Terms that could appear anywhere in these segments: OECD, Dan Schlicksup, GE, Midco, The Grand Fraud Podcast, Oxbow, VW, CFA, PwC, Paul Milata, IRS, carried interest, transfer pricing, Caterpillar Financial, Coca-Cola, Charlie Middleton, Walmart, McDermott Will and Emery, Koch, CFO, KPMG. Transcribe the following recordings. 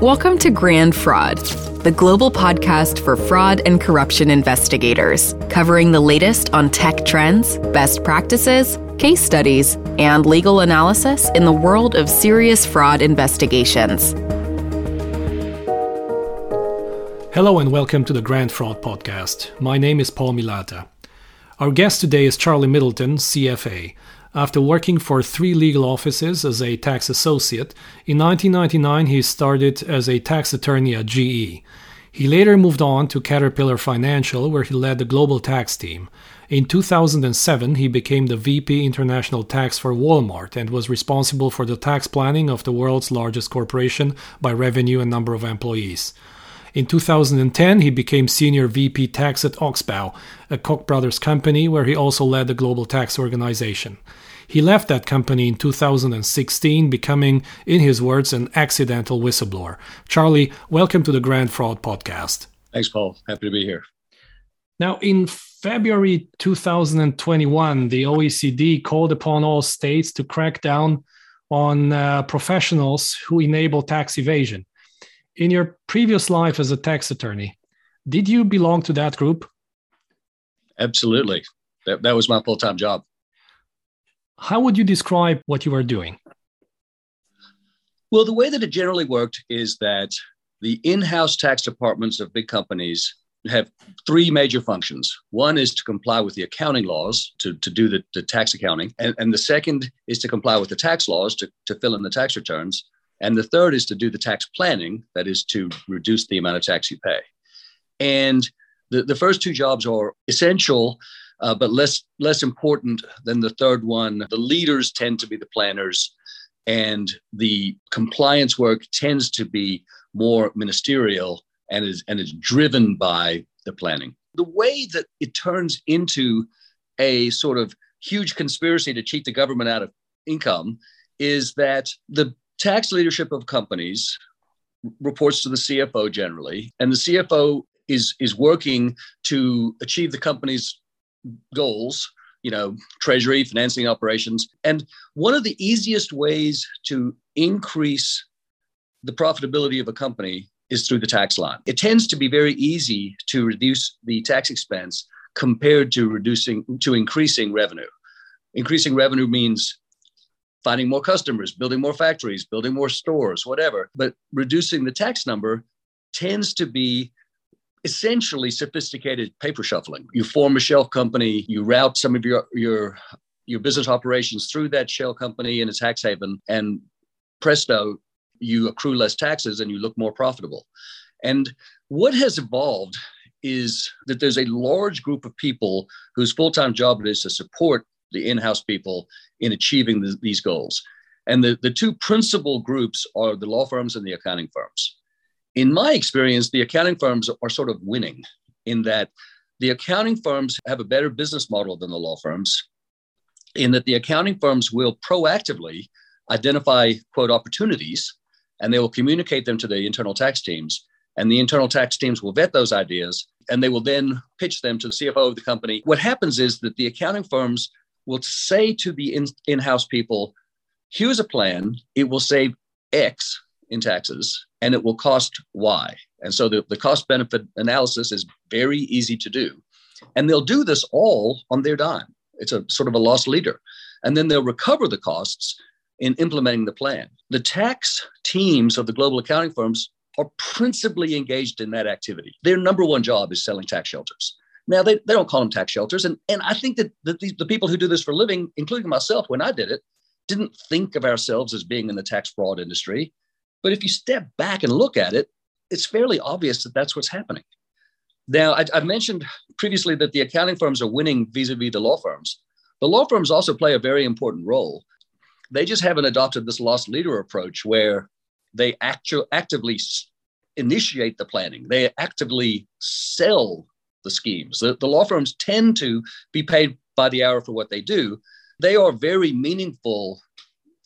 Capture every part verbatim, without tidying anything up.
Welcome to Grand Fraud, the global podcast for fraud and corruption investigators, covering the latest on tech trends, best practices, case studies, and legal analysis in the world of serious fraud investigations. Hello and welcome to the Grand Fraud Podcast. My name is Paul Milata. Our guest today is Charlie Middleton, C F A. After working for three legal offices as a tax associate, in nineteen ninety-nine he started as a tax attorney at G E. He later moved on to Caterpillar Financial, where he led the global tax team. In two thousand seven, he became the V P International Tax for Walmart and was responsible for the tax planning of the world's largest corporation by revenue and number of employees. In two thousand ten, he became Senior V P Tax at Oxbow, a Koch brothers company where he also led the global tax organization. He left that company in two thousand sixteen, becoming, in his words, an accidental whistleblower. Charlie, welcome to the Grand Fraud Podcast. Thanks, Paul. Happy to be here. Now, in February two thousand twenty-one, the O E C D called upon all states to crack down on uh, professionals who enable tax evasion. In your previous life as a tax attorney, did you belong to that group? Absolutely. That, that was my full-time job. How would you describe what you were doing? Well, the way that it generally worked is that the in-house tax departments of big companies have three major functions. One is to comply with the accounting laws, to, to do the, the tax accounting. And, and the second is to comply with the tax laws, to, to fill in the tax returns. And the third is to do the tax planning, that is to reduce the amount of tax you pay. And the, the first two jobs are essential, uh, but less less important than the third one. The leaders tend to be the planners, and the compliance work tends to be more ministerial and is, and is driven by the planning. The way that it turns into a sort of huge conspiracy to cheat the government out of income is that the tax leadership of companies reports to the C F O generally, and the C F O is is working to achieve the company's goals, you know, treasury, financing operations. And one of the easiest ways to increase the profitability of a company is through the tax line. It tends to be very easy to reduce the tax expense compared to reducing to increasing revenue. Increasing revenue means finding more customers, building more factories, building more stores, whatever. But reducing the tax number tends to be essentially sophisticated paper shuffling. You form a shell company, you route some of your your, your business operations through that shell company in a tax haven, and presto, you accrue less taxes and you look more profitable. And what has evolved is that there's a large group of people whose full-time job it is to support the in-house people in achieving the, these goals. And the, the two principal groups are the law firms and the accounting firms. In my experience, the accounting firms are sort of winning in that the accounting firms have a better business model than the law firms, in that the accounting firms will proactively identify, quote, opportunities, and they will communicate them to the internal tax teams. And the internal tax teams will vet those ideas, and they will then pitch them to the C F O of the company. What happens is that the accounting firms will say to the in, in-house people, here's a plan, it will save X in taxes, and it will cost Y. And so the, the cost-benefit analysis is very easy to do. And they'll do this all on their dime. It's a sort of a loss leader. And then they'll recover the costs in implementing the plan. The tax teams of the global accounting firms are principally engaged in that activity. Their number one job is selling tax shelters. Now, they, they don't call them tax shelters. And, and I think that the, the people who do this for a living, including myself when I did it, didn't think of ourselves as being in the tax fraud industry. But if you step back and look at it, it's fairly obvious that that's what's happening. Now, I, I mentioned previously that the accounting firms are winning vis-a-vis the law firms. The law firms also play a very important role. They just haven't adopted this loss leader approach where they actu- actively initiate the planning. They actively sell the schemes. The, the law firms tend to be paid by the hour for what they do. They are very meaningful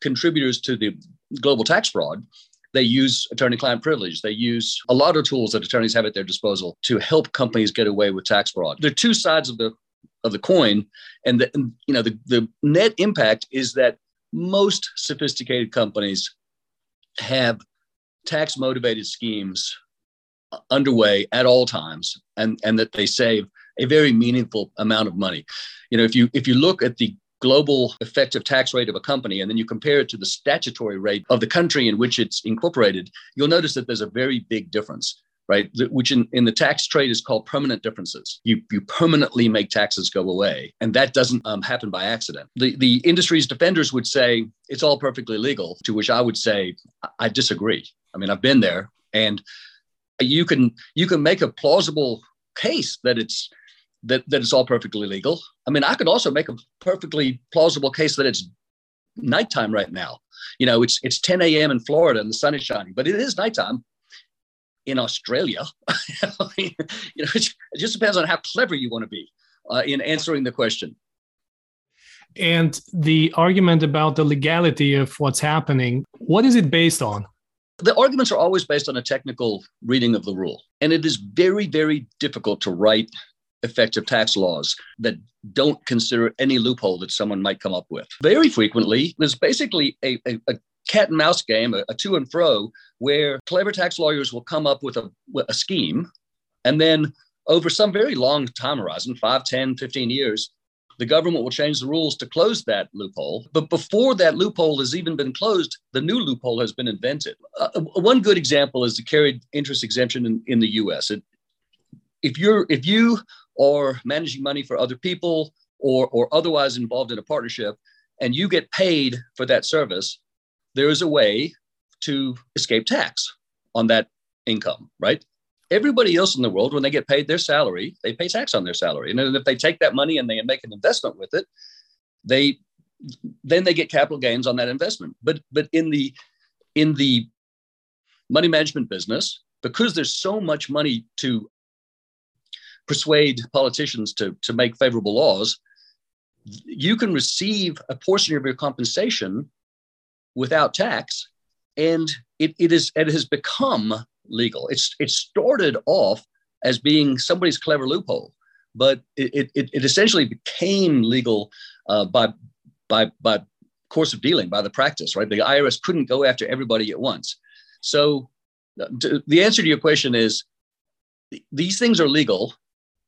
contributors to the global tax fraud. They use attorney-client privilege. They use a lot of tools that attorneys have at their disposal to help companies get away with tax fraud. There are two sides of the of the coin, and the, and, you know, the, the net impact is that most sophisticated companies have tax motivated schemes underway at all times, and, and that they save a very meaningful amount of money. You know, if you if you look at the global effective tax rate of a company, and then you compare it to the statutory rate of the country in which it's incorporated, you'll notice that there's a very big difference, right? Which in, in the tax trade is called permanent differences. You you permanently make taxes go away, and that doesn't um, happen by accident. The, the industry's defenders would say it's all perfectly legal, to which I would say, I disagree. I mean, I've been there, and you can you can make a plausible case that it's that, that it's all perfectly legal. I mean, I could also make a perfectly plausible case that it's nighttime right now. You know, it's it's ten a.m. in Florida and the sun is shining, but it is nighttime in Australia. I mean, you know, it just depends on how clever you want to be uh, in answering the question. And the argument about the legality of what's happening, what is it based on? The arguments are always based on a technical reading of the rule. And it is very, very difficult to write effective tax laws that don't consider any loophole that someone might come up with. Very frequently, there's basically a, a, a cat and mouse game, a, a to and fro, where clever tax lawyers will come up with a, a scheme. And then over some very long time horizon, five, ten, fifteen years, the government will change the rules to close that loophole. But before that loophole has even been closed, the new loophole has been invented. Uh, one good example is the carried interest exemption in, in the U S. It, if you're if you are managing money for other people or, or otherwise involved in a partnership and you get paid for that service, there is a way to escape tax on that income, right? Everybody else in the world, when they get paid their salary, they pay tax on their salary. And then if they take that money and they make an investment with it, they then they get capital gains on that investment. But but in the in the money management business, because there's so much money to persuade politicians to, to make favorable laws, you can receive a portion of your compensation without tax. And it it is it has become legal. It's it started off as being somebody's clever loophole, but it it, it essentially became legal uh, by by by course of dealing, by the practice. Right, the I R S couldn't go after everybody at once. So to, the answer to your question is: these things are legal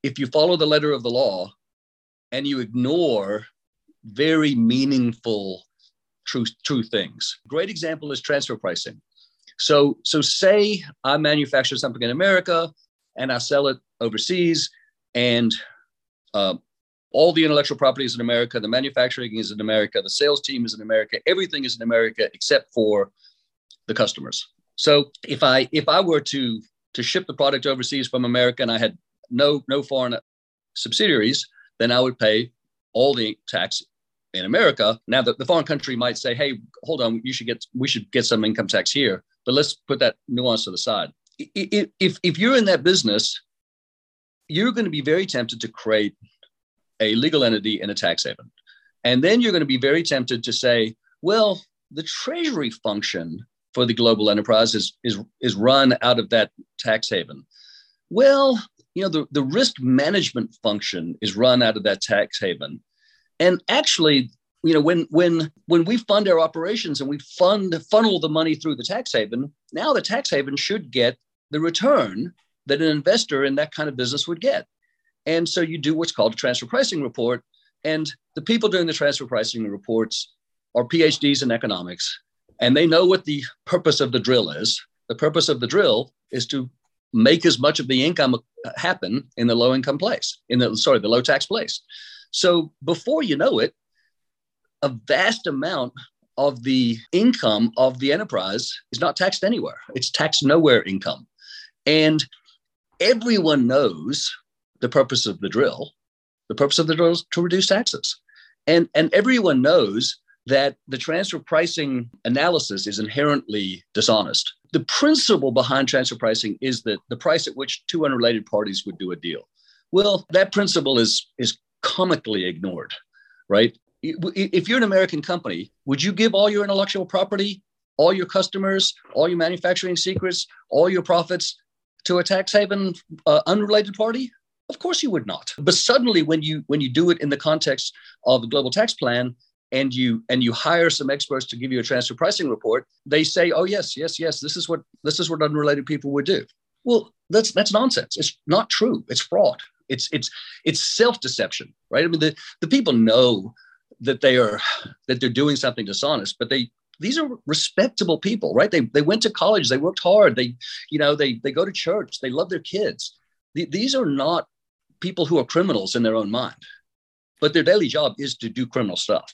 if you follow the letter of the law, and you ignore very meaningful true true things. Great example is transfer pricing. So, so say I manufacture something in America and I sell it overseas, and uh, all the intellectual property is in America, the manufacturing is in America, the sales team is in America, everything is in America except for the customers. So if I if I were to to ship the product overseas from America and I had no no foreign subsidiaries, then I would pay all the tax in America. Now the, the foreign country might say, hey, hold on, you should get we should get some income tax here. But let's put that nuance to the side. If, if, if you're in that business, you're going to be very tempted to create a legal entity in a tax haven. And then you're going to be very tempted to say, well, the treasury function for the global enterprise is, is, is run out of that tax haven. Well, you know, the, the risk management function is run out of that tax haven. And actually, you know, when when when we fund our operations and we fund funnel the money through the tax haven, now the tax haven should get the return that an investor in that kind of business would get. And so you do what's called a transfer pricing report. And the people doing the transfer pricing reports are P H Ds in economics, and they know what the purpose of the drill is. The purpose of the drill is to make as much of the income happen in the low income place, in the sorry, the low tax place. So before you know it, a vast amount of the income of the enterprise is not taxed anywhere. It's taxed nowhere income. And everyone knows the purpose of the drill. The purpose of the drill is to reduce taxes. And, and everyone knows that the transfer pricing analysis is inherently dishonest. The principle behind transfer pricing is that the price at which two unrelated parties would do a deal. Well, that principle is, is comically ignored, right? If you're an American company, would you give all your intellectual property, all your customers, all your manufacturing secrets, all your profits to a tax haven uh, unrelated party? Of course you would not. But suddenly when you when you do it in the context of the global tax plan and you and you hire some experts to give you a transfer pricing report, they say, oh, yes, yes, yes, this is what this is what unrelated people would do. Well, that's that's nonsense. It's not true. It's fraud. It's it's it's self-deception, right? I mean, the, the people know that they are that they're doing something dishonest, but they these are respectable people, right? They they went to college, they worked hard, they, you know, they they go to church, they love their kids. The, these are not people who are criminals in their own mind, but their daily job is to do criminal stuff.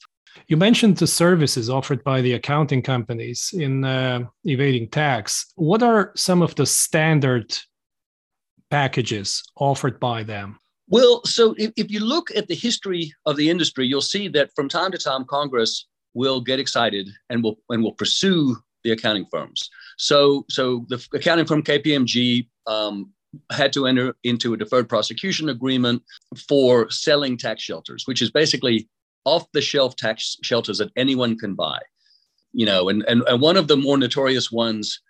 You mentioned the services offered by the accounting companies in uh, evading tax. What are some of the standard packages offered by them? Well, so if, if you look at the history of the industry, you'll see that from time to time, Congress will get excited and will and will pursue the accounting firms. So, so the accounting firm K P M G um, had to enter into a deferred prosecution agreement for selling tax shelters, which is basically off-the-shelf tax shelters that anyone can buy, you know, and, and, and one of the more notorious ones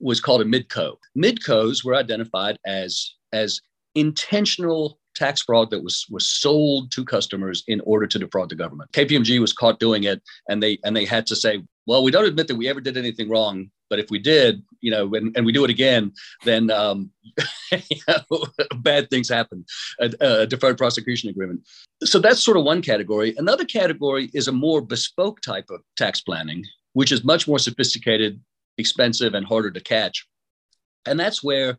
was called a Midco. Midcos were identified as, as intentional tax fraud that was, was sold to customers in order to defraud the government. K P M G was caught doing it, and they and they had to say, well, we don't admit that we ever did anything wrong, but if we did, you know, and, and we do it again, then um, you know, bad things happen, a, a deferred prosecution agreement. So that's sort of one category. Another category is a more bespoke type of tax planning, which is much more sophisticated, expensive, and harder to catch. And that's where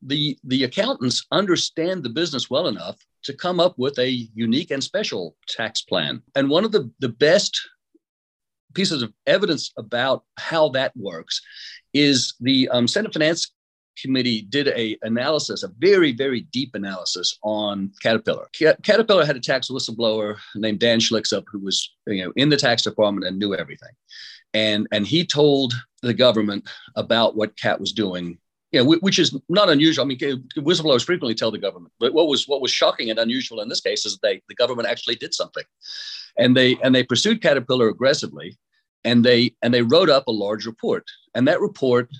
the, the accountants understand the business well enough to come up with a unique and special tax plan. And one of the, the best pieces of evidence about how that works is the um, Senate Finance Committee did a analysis, a very, very deep analysis on Caterpillar. Cat- Caterpillar had a tax whistleblower named Dan Schlicksup, who was, you know, in the tax department and knew everything. And, and he told the government about what Cat was doing, you know, which is not unusual. I mean, whistleblowers frequently tell the government, but what was what was shocking and unusual in this case is that they, the government actually did something, and they and they pursued Caterpillar aggressively, and they and they wrote up a large report, and that report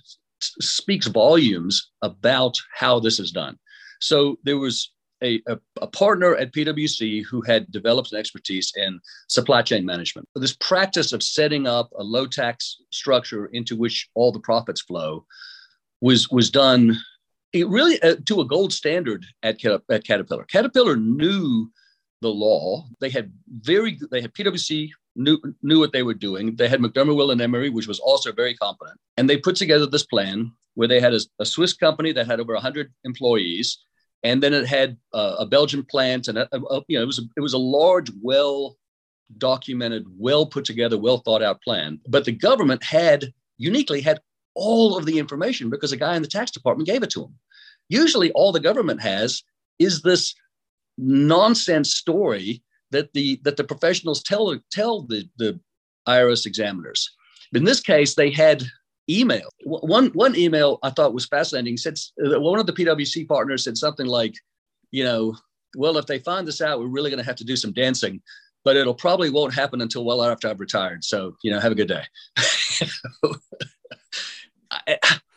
speaks volumes about how this is done. So there was a, a, a partner at PwC who had developed an expertise in supply chain management. This practice of setting up a low tax structure into which all the profits flow was was done it really uh, to a gold standard at, at Caterpillar. Caterpillar knew the law. They had very they had PwC knew knew what they were doing. They had McDermott Will and Emery, which was also very competent, and they put together this plan where they had a, a Swiss company that had over one hundred employees, and then it had uh, a Belgian plant, and a, a, you know it was a, it was a large, well documented, well put together, well thought out plan. But the government had uniquely had all of the information because a guy in the tax department gave it to him. Usually all the government has is this nonsense story that the that the professionals tell tell the, the I R S examiners. In this case, they had email. One, one email I thought was fascinating. Said, one of the PwC partners said something like, you know, well, if they find this out, we're really going to have to do some dancing, but it'll probably won't happen until well after I've retired. So, you know, have a good day.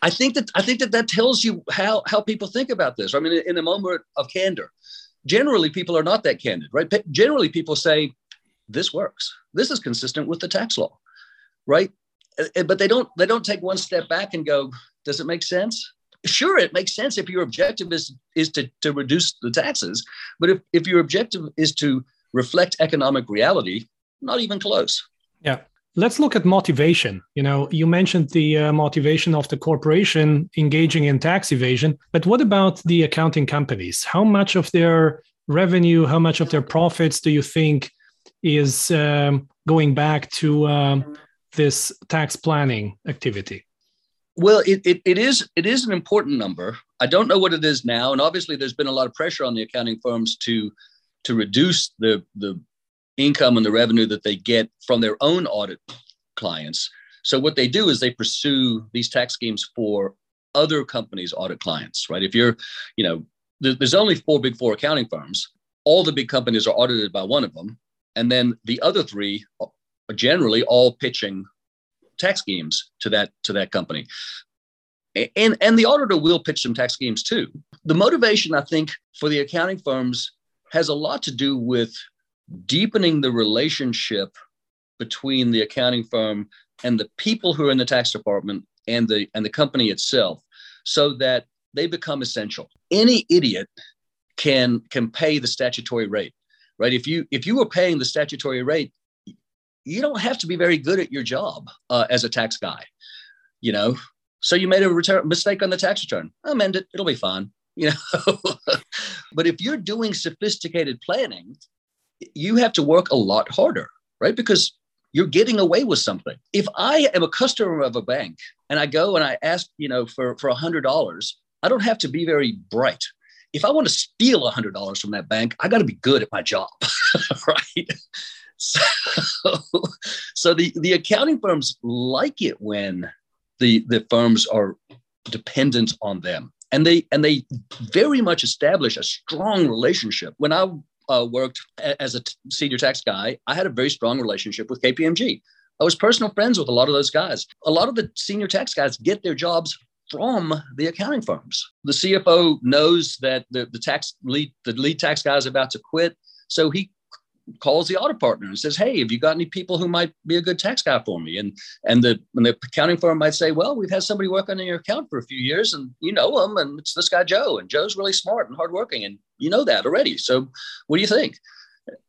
I think that I think that, that tells you how, how people think about this. I mean, in a moment of candor, generally people are not that candid, right? Generally people say, this works. This is consistent with the tax law, right? But they don't they don't take one step back and go, does it make sense? Sure, it makes sense if your objective is is to, to reduce the taxes. But if, if your objective is to reflect economic reality, not even close. Yeah. Let's look at motivation. You know, you mentioned the uh, motivation of the corporation engaging in tax evasion, but what about the accounting companies? How much of their revenue, how much of their profits do you think is um, going back to um, this tax planning activity? Well, it, it it is it is an important number. I don't know what it is now, and obviously there's been a lot of pressure on the accounting firms to to reduce the the income and the revenue that they get from their own audit clients. So what they do is they pursue these tax schemes for other companies' audit clients, right? If you're, you know, there's only four big four accounting firms. All the big companies are audited by one of them. And then the other three are generally all pitching tax schemes to that, to that company. And, and the auditor will pitch some tax schemes too. The motivation, I think, for the accounting firms has a lot to do with deepening the relationship between the accounting firm and the people who are in the tax department and the and the company itself, so that they become essential. Any idiot can can pay the statutory rate, right? If you if you were paying the statutory rate, you don't have to be very good at your job uh, as a tax guy, you know. So you made a return, mistake on the tax return. Amend it; it'll be fine, you know. But if you're doing sophisticated planning, you have to work a lot harder, right? Because you're getting away with something. If I am a customer of a bank and I go and I ask, you know, for for a hundred dollars, I don't have to be very bright. If I want to steal a hundred dollars from that bank, I got to be good at my job, right? So, so the the accounting firms like it when the the firms are dependent on them, and they and they very much establish a strong relationship. When I Uh, worked as a t- senior tax guy, I had a very strong relationship with K P M G. I was personal friends with a lot of those guys. A lot of the senior tax guys get their jobs from the accounting firms. The C F O knows that the, the tax lead, the lead tax guy is about to quit. So he c- calls the audit partner and says, "Hey, have you got any people who might be a good tax guy for me?" And, and the, and the accounting firm might say, "Well, we've had somebody work on your account for a few years and you know him, and it's this guy, Joe, and Joe's really smart and hardworking. And you know that already. So what do you think?"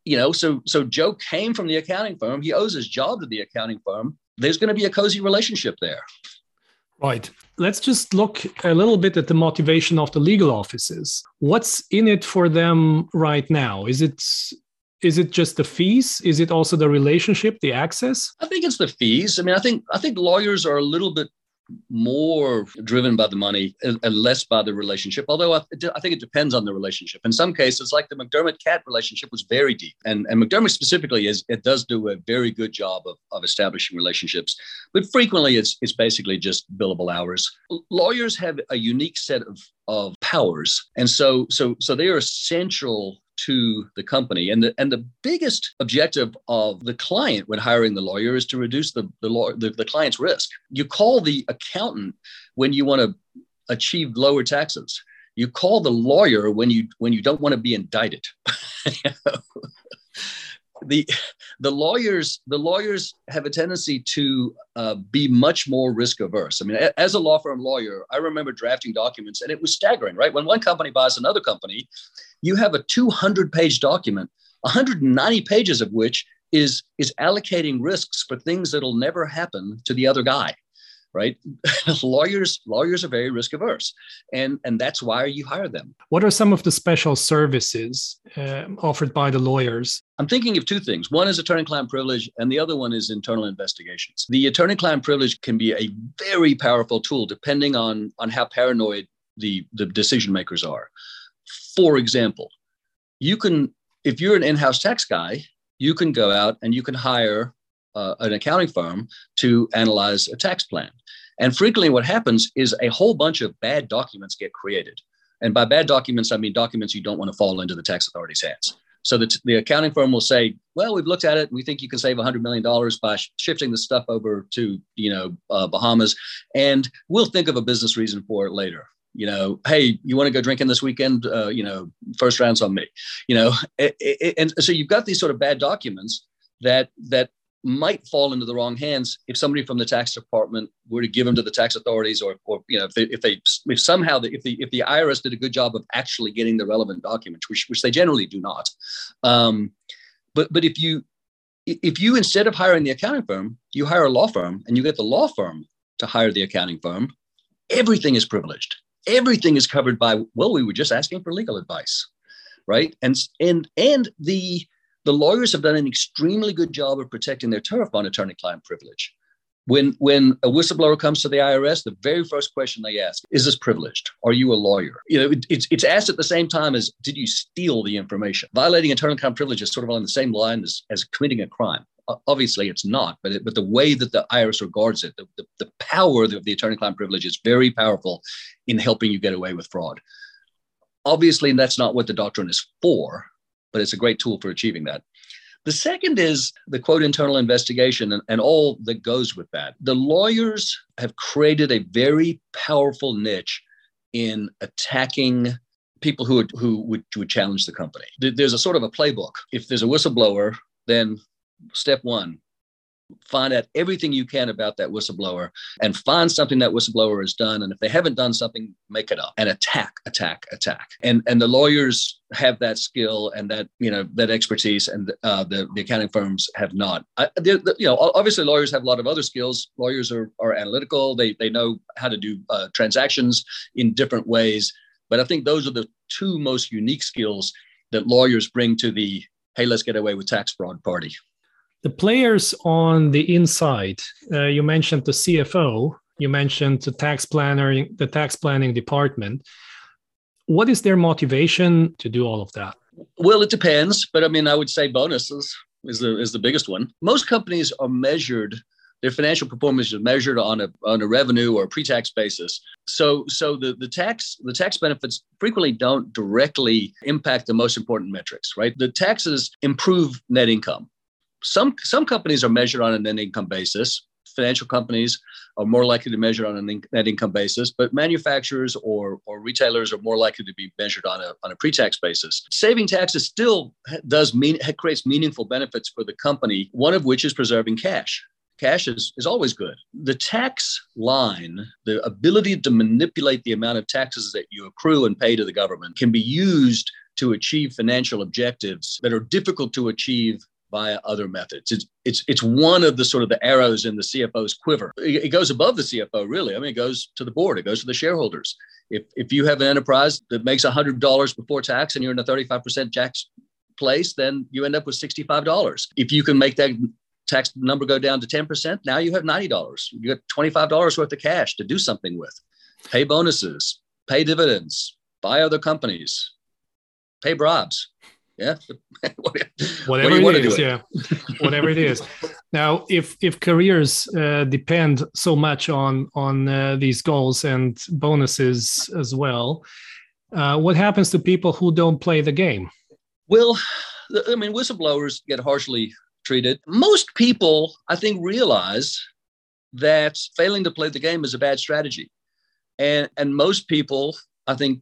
You know, so so Joe came from the accounting firm. He owes his job to the accounting firm. There's going to be a cozy relationship there. Right. Let's just look a little bit at the motivation of the legal offices. What's in it for them right now? Is it is it just the fees? Is it also the relationship, the access? I think it's the fees. I mean, I think I think lawyers are a little bit more driven by the money and less by the relationship. Although I, I think it depends on the relationship. In some cases, like the McDermott-Cat relationship was very deep. And, and McDermott specifically, is it does do a very good job of, of establishing relationships. But frequently, it's it's basically just billable hours. Lawyers have a unique set of, of powers. And so so so they are essential to the company. And the, and the biggest objective of the client when hiring the lawyer is to reduce the, the, law, the, the client's risk. You call the accountant when you want to achieve lower taxes. You call the lawyer when you when you don't want to be indicted. the the lawyers the lawyers have a tendency to uh, be much more risk averse. I mean, a, as a law firm lawyer, I remember drafting documents, and it was staggering, right? When one company buys another company, you have a two hundred page document, one hundred ninety pages of which is is allocating risks for things that'll never happen to the other guy, right? lawyers lawyers are very risk averse, and and that's why you hire them. What are some of the special services uh, offered by the lawyers? I'm thinking of two things. One is attorney-client privilege, and the other one is internal investigations. The attorney-client privilege can be a very powerful tool depending on, on how paranoid the, the decision makers are. For example, you can, if you're an in-house tax guy, you can go out and you can hire uh, an accounting firm to analyze a tax plan. And frequently what happens is a whole bunch of bad documents get created. And by bad documents, I mean documents you don't want to fall into the tax authority's hands. So the, t- the accounting firm will say, "Well, we've looked at it, and we think you can save one hundred million dollars by sh- shifting the stuff over to, you know, uh, Bahamas, and we'll think of a business reason for it later. You know, hey, you want to go drinking this weekend? Uh, you know, first round's on me." You know, it, it, and so you've got these sort of bad documents that that might fall into the wrong hands if somebody from the tax department were to give them to the tax authorities, or, or you know, if they, if they if somehow the, if the if the I R S did a good job of actually getting the relevant documents, which which they generally do not. Um, but but if you if you instead of hiring the accounting firm, you hire a law firm, and you get the law firm to hire the accounting firm, everything is privileged. Everything is covered by, "Well, we were just asking for legal advice," right? And and and the the lawyers have done an extremely good job of protecting their turf on attorney-client privilege. When when a whistleblower comes to the I R S, the very first question they ask is, "This privileged? Are you a lawyer?" You know, it, it's it's asked at the same time as, "Did you steal the information?" Violating attorney-client privilege is sort of on the same line as, as committing a crime. Obviously, it's not, but it, but the way that the I R S regards it, the, the, the power of the attorney-client privilege is very powerful in helping you get away with fraud. Obviously, that's not what the doctrine is for, but it's a great tool for achieving that. The second is the, quote, internal investigation and, and all that goes with that. The lawyers have created a very powerful niche in attacking people who would, who would, would challenge the company. There's a sort of a playbook. If there's a whistleblower, then step one, find out everything you can about that whistleblower and find something that whistleblower has done. And if they haven't done something, make it up and attack, attack, attack. And and the lawyers have that skill and that, you know, that expertise, and uh, the, the accounting firms have not. I, the, you know, obviously lawyers have a lot of other skills. Lawyers are, are analytical. They, they know how to do uh, transactions in different ways. But I think those are the two most unique skills that lawyers bring to the, hey, let's get away with tax fraud party. The players on the inside, uh, you mentioned the C F O, you mentioned the tax planner, the tax planning department. What is their motivation to do all of that? Well, it depends, but I mean, I would say bonuses is the is the biggest one. Most companies are measured, their financial performance is measured on a on a revenue or a pre-tax basis. So so the, the tax the tax benefits frequently don't directly impact the most important metrics, right? The taxes improve net income. Some some companies are measured on a net income basis. Financial companies are more likely to measure on a net income basis, but manufacturers or or retailers are more likely to be measured on a on a pre-tax basis. Saving taxes still does mean creates meaningful benefits for the company, one of which is preserving cash. Cash is, is always good. The tax line, the ability to manipulate the amount of taxes that you accrue and pay to the government, can be used to achieve financial objectives that are difficult to achieve via other methods. It's it's it's one of the sort of the arrows in the C F O's quiver. It, it goes above the C F O, really. I mean, it goes to the board. It goes to the shareholders. If if you have an enterprise that makes one hundred dollars before tax and you're in a thirty-five percent tax place, then you end up with sixty-five dollars. If you can make that tax number go down to ten percent, now you have ninety dollars. You got twenty-five dollars worth of cash to do something with. Pay bonuses, pay dividends, buy other companies, pay bribes. Yeah. Whatever it is. Yeah. Whatever it is. Now, if, if careers uh, depend so much on, on uh, these goals and bonuses as well, uh, what happens to people who don't play the game? Well, I mean, whistleblowers get harshly treated. Most people, I think, realize that failing to play the game is a bad strategy. And, and most people, I think,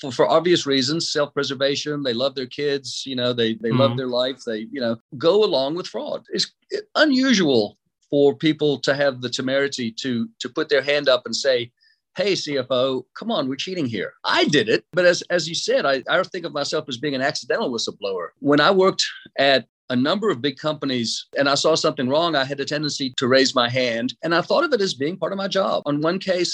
For, for obvious reasons, self-preservation, they love their kids, you know, they they mm-hmm. love their life, they, you know, go along with fraud. It's unusual for people to have the temerity to to put their hand up and say, hey, C F O, come on, we're cheating here. I did it. But as, as you said, I, I think of myself as being an accidental whistleblower. When I worked at a number of big companies and I saw something wrong, I had a tendency to raise my hand. And I thought of it as being part of my job. On one case,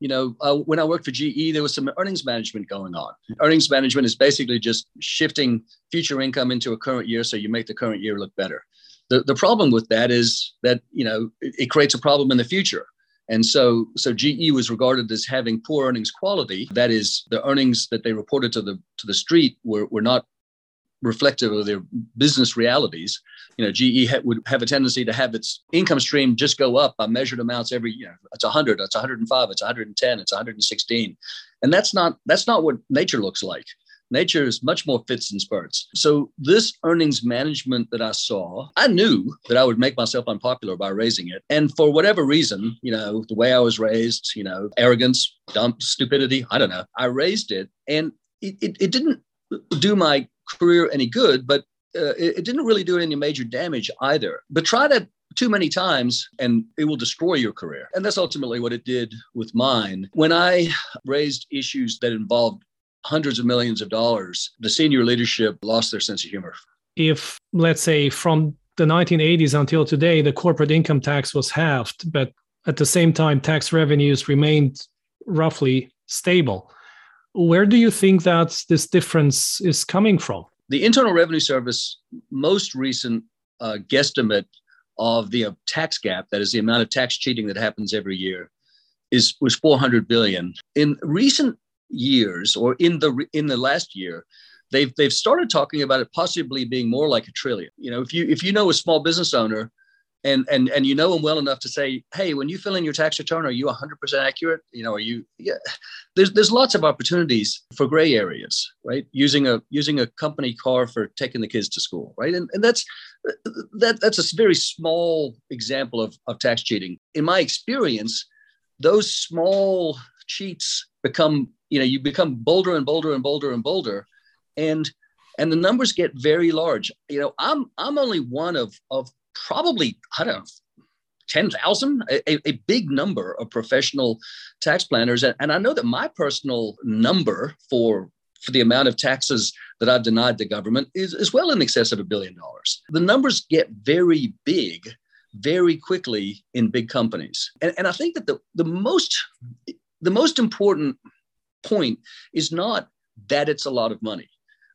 You know, uh, when I worked for G E, there was some earnings management going on. Earnings management is basically just shifting future income into a current year so you make the current year look better. The the problem with that is that, you know, it, it creates a problem in the future. And so, so G E was regarded as having poor earnings quality. That is, the earnings that they reported to the to the street were were not reflective of their business realities. You know, G E ha- would have a tendency to have its income stream just go up by measured amounts every year. It's one hundred, it's one hundred five, it's one hundred ten, it's one hundred sixteen. And that's not that's not what nature looks like. Nature is much more fits and spurts. So this earnings management that I saw, I knew that I would make myself unpopular by raising it. And for whatever reason, you know, the way I was raised, you know, arrogance, dumb, stupidity, I don't know. I raised it and it it, it didn't do my career any good, but uh, it, it didn't really do any major damage either. But try that too many times and it will destroy your career. And that's ultimately what it did with mine. When I raised issues that involved hundreds of millions of dollars, the senior leadership lost their sense of humor. If, let's say, from the nineteen eighties until today, the corporate income tax was halved, but at the same time, tax revenues remained roughly stable, where do you think that this difference is coming from? The Internal Revenue Service most recent uh, guesstimate of the uh, tax gap, that is the amount of tax cheating that happens every year, is was four hundred billion. In recent years, or in the in the last year, they've they've started talking about it possibly being more like a trillion. You know, if you if you know a small business owner, and and and you know them well enough to say, hey, when you fill in your tax return, are you one hundred percent accurate? You know, are you? Yeah. There's there's lots of opportunities for gray areas, right? Using a using a company car for taking the kids to school, right? And and that's that that's a very small example of of tax cheating. In my experience, those small cheats become, you know, you become bolder and bolder and bolder and bolder, and and the numbers get very large. You know, I'm I'm only one of of probably, I don't know, ten thousand, a, a big number of professional tax planners. And, and I know that my personal number for for the amount of taxes that I've denied the government is, is well in excess of a billion dollars. The numbers get very big, very quickly in big companies. And, and I think that the, the most the most important point is not that it's a lot of money,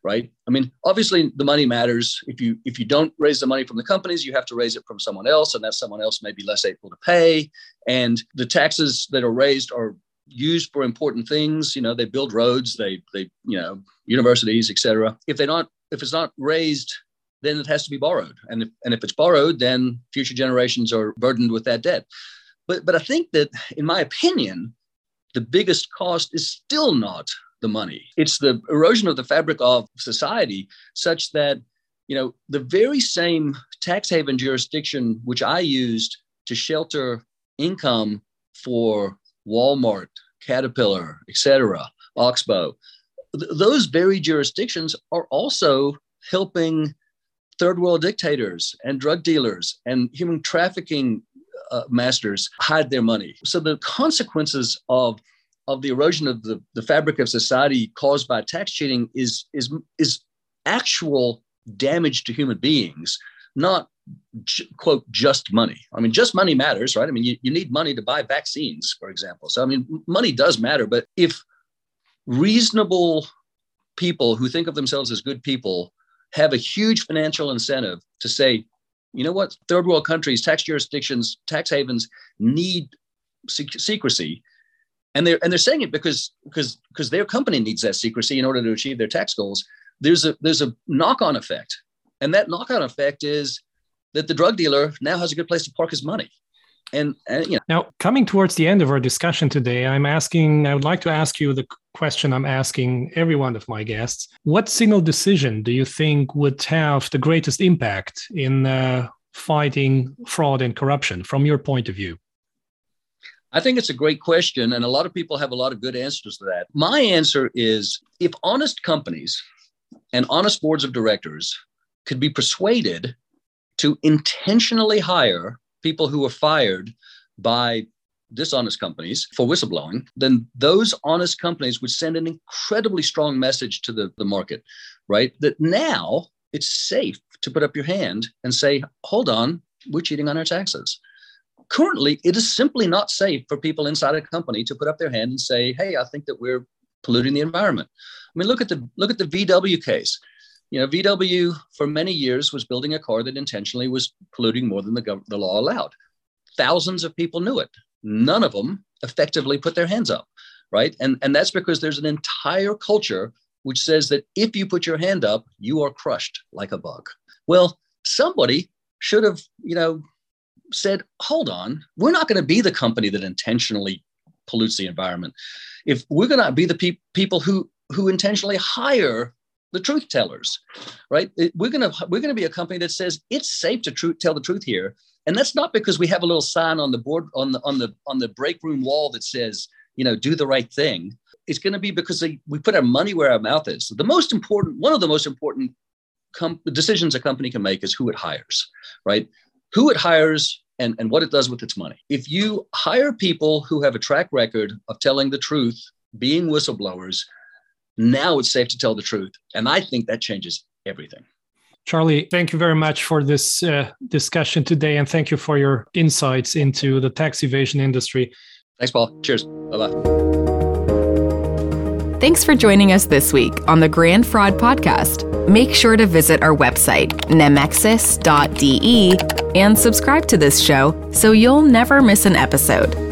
right? I mean, obviously the money matters. If you if you don't raise the money from the companies, you have to raise it from someone else, and that someone else may be less able to pay. And the taxes that are raised are used for important things. You know, they build roads, they they you know, universities, et cetera. If they not if it's not raised, then it has to be borrowed. And if, and if it's borrowed, then future generations are burdened with that debt. But but I think that, in my opinion, the biggest cost is still not the money. It's the erosion of the fabric of society such that, you know, the very same tax haven jurisdiction which I used to shelter income for Walmart, Caterpillar, et cetera, Oxbow, th- those very jurisdictions are also helping third world dictators and drug dealers and human trafficking uh, masters hide their money. So the consequences of of the erosion of the, the fabric of society caused by tax cheating is is is actual damage to human beings, not j- quote just money. I mean, just money matters, right? I mean, you, you need money to buy vaccines, for example. So I mean, money does matter, but if reasonable people who think of themselves as good people have a huge financial incentive to say, you know what, third world countries, tax jurisdictions, tax havens need sec- secrecy. And they're, and they're saying it because, because, because their company needs that secrecy in order to achieve their tax goals. There's a, there's a knock-on effect. And that knock-on effect is that the drug dealer now has a good place to park his money. And, and you know. Now, coming towards the end of our discussion today, I'm asking, I would like to ask you the question I'm asking every one of my guests. What single decision do you think would have the greatest impact in uh, fighting fraud and corruption from your point of view? I think it's a great question, and a lot of people have a lot of good answers to that. My answer is, if honest companies and honest boards of directors could be persuaded to intentionally hire people who were fired by dishonest companies for whistleblowing, then those honest companies would send an incredibly strong message to the, the market, right? That now it's safe to put up your hand and say, hold on, we're cheating on our taxes. Currently, it is simply not safe for people inside a company to put up their hand and say, hey, I think that we're polluting the environment. I mean, look at the look at the V W case. You know, V W for many years was building a car that intentionally was polluting more than the, gov- the law allowed. Thousands of people knew it. None of them effectively put their hands up, right? And, and that's because there's an entire culture which says that if you put your hand up, you are crushed like a bug. Well, somebody should have, you know, said, hold on, we're not going to be the company that intentionally pollutes the environment. If we're going to be the pe- people who who intentionally hire the truth tellers, right? It, we're going to we're going to be a company that says it's safe to tr- tell the truth here, and that's not because we have a little sign on the board on the on the on the break room wall that says, you know, do the right thing. It's going to be because they, we put our money where our mouth is. So the most important, one of the most important com- decisions a company can make is who it hires, right? Who it hires and, and what it does with its money. If you hire people who have a track record of telling the truth, being whistleblowers, now it's safe to tell the truth. And I think that changes everything. Charlie, thank you very much for this uh, discussion today. And thank you for your insights into the tax evasion industry. Thanks, Paul. Cheers. Bye-bye. Thanks for joining us this week on the Grand Fraud Podcast. Make sure to visit our website, nemexis dot d e, and subscribe to this show so you'll never miss an episode.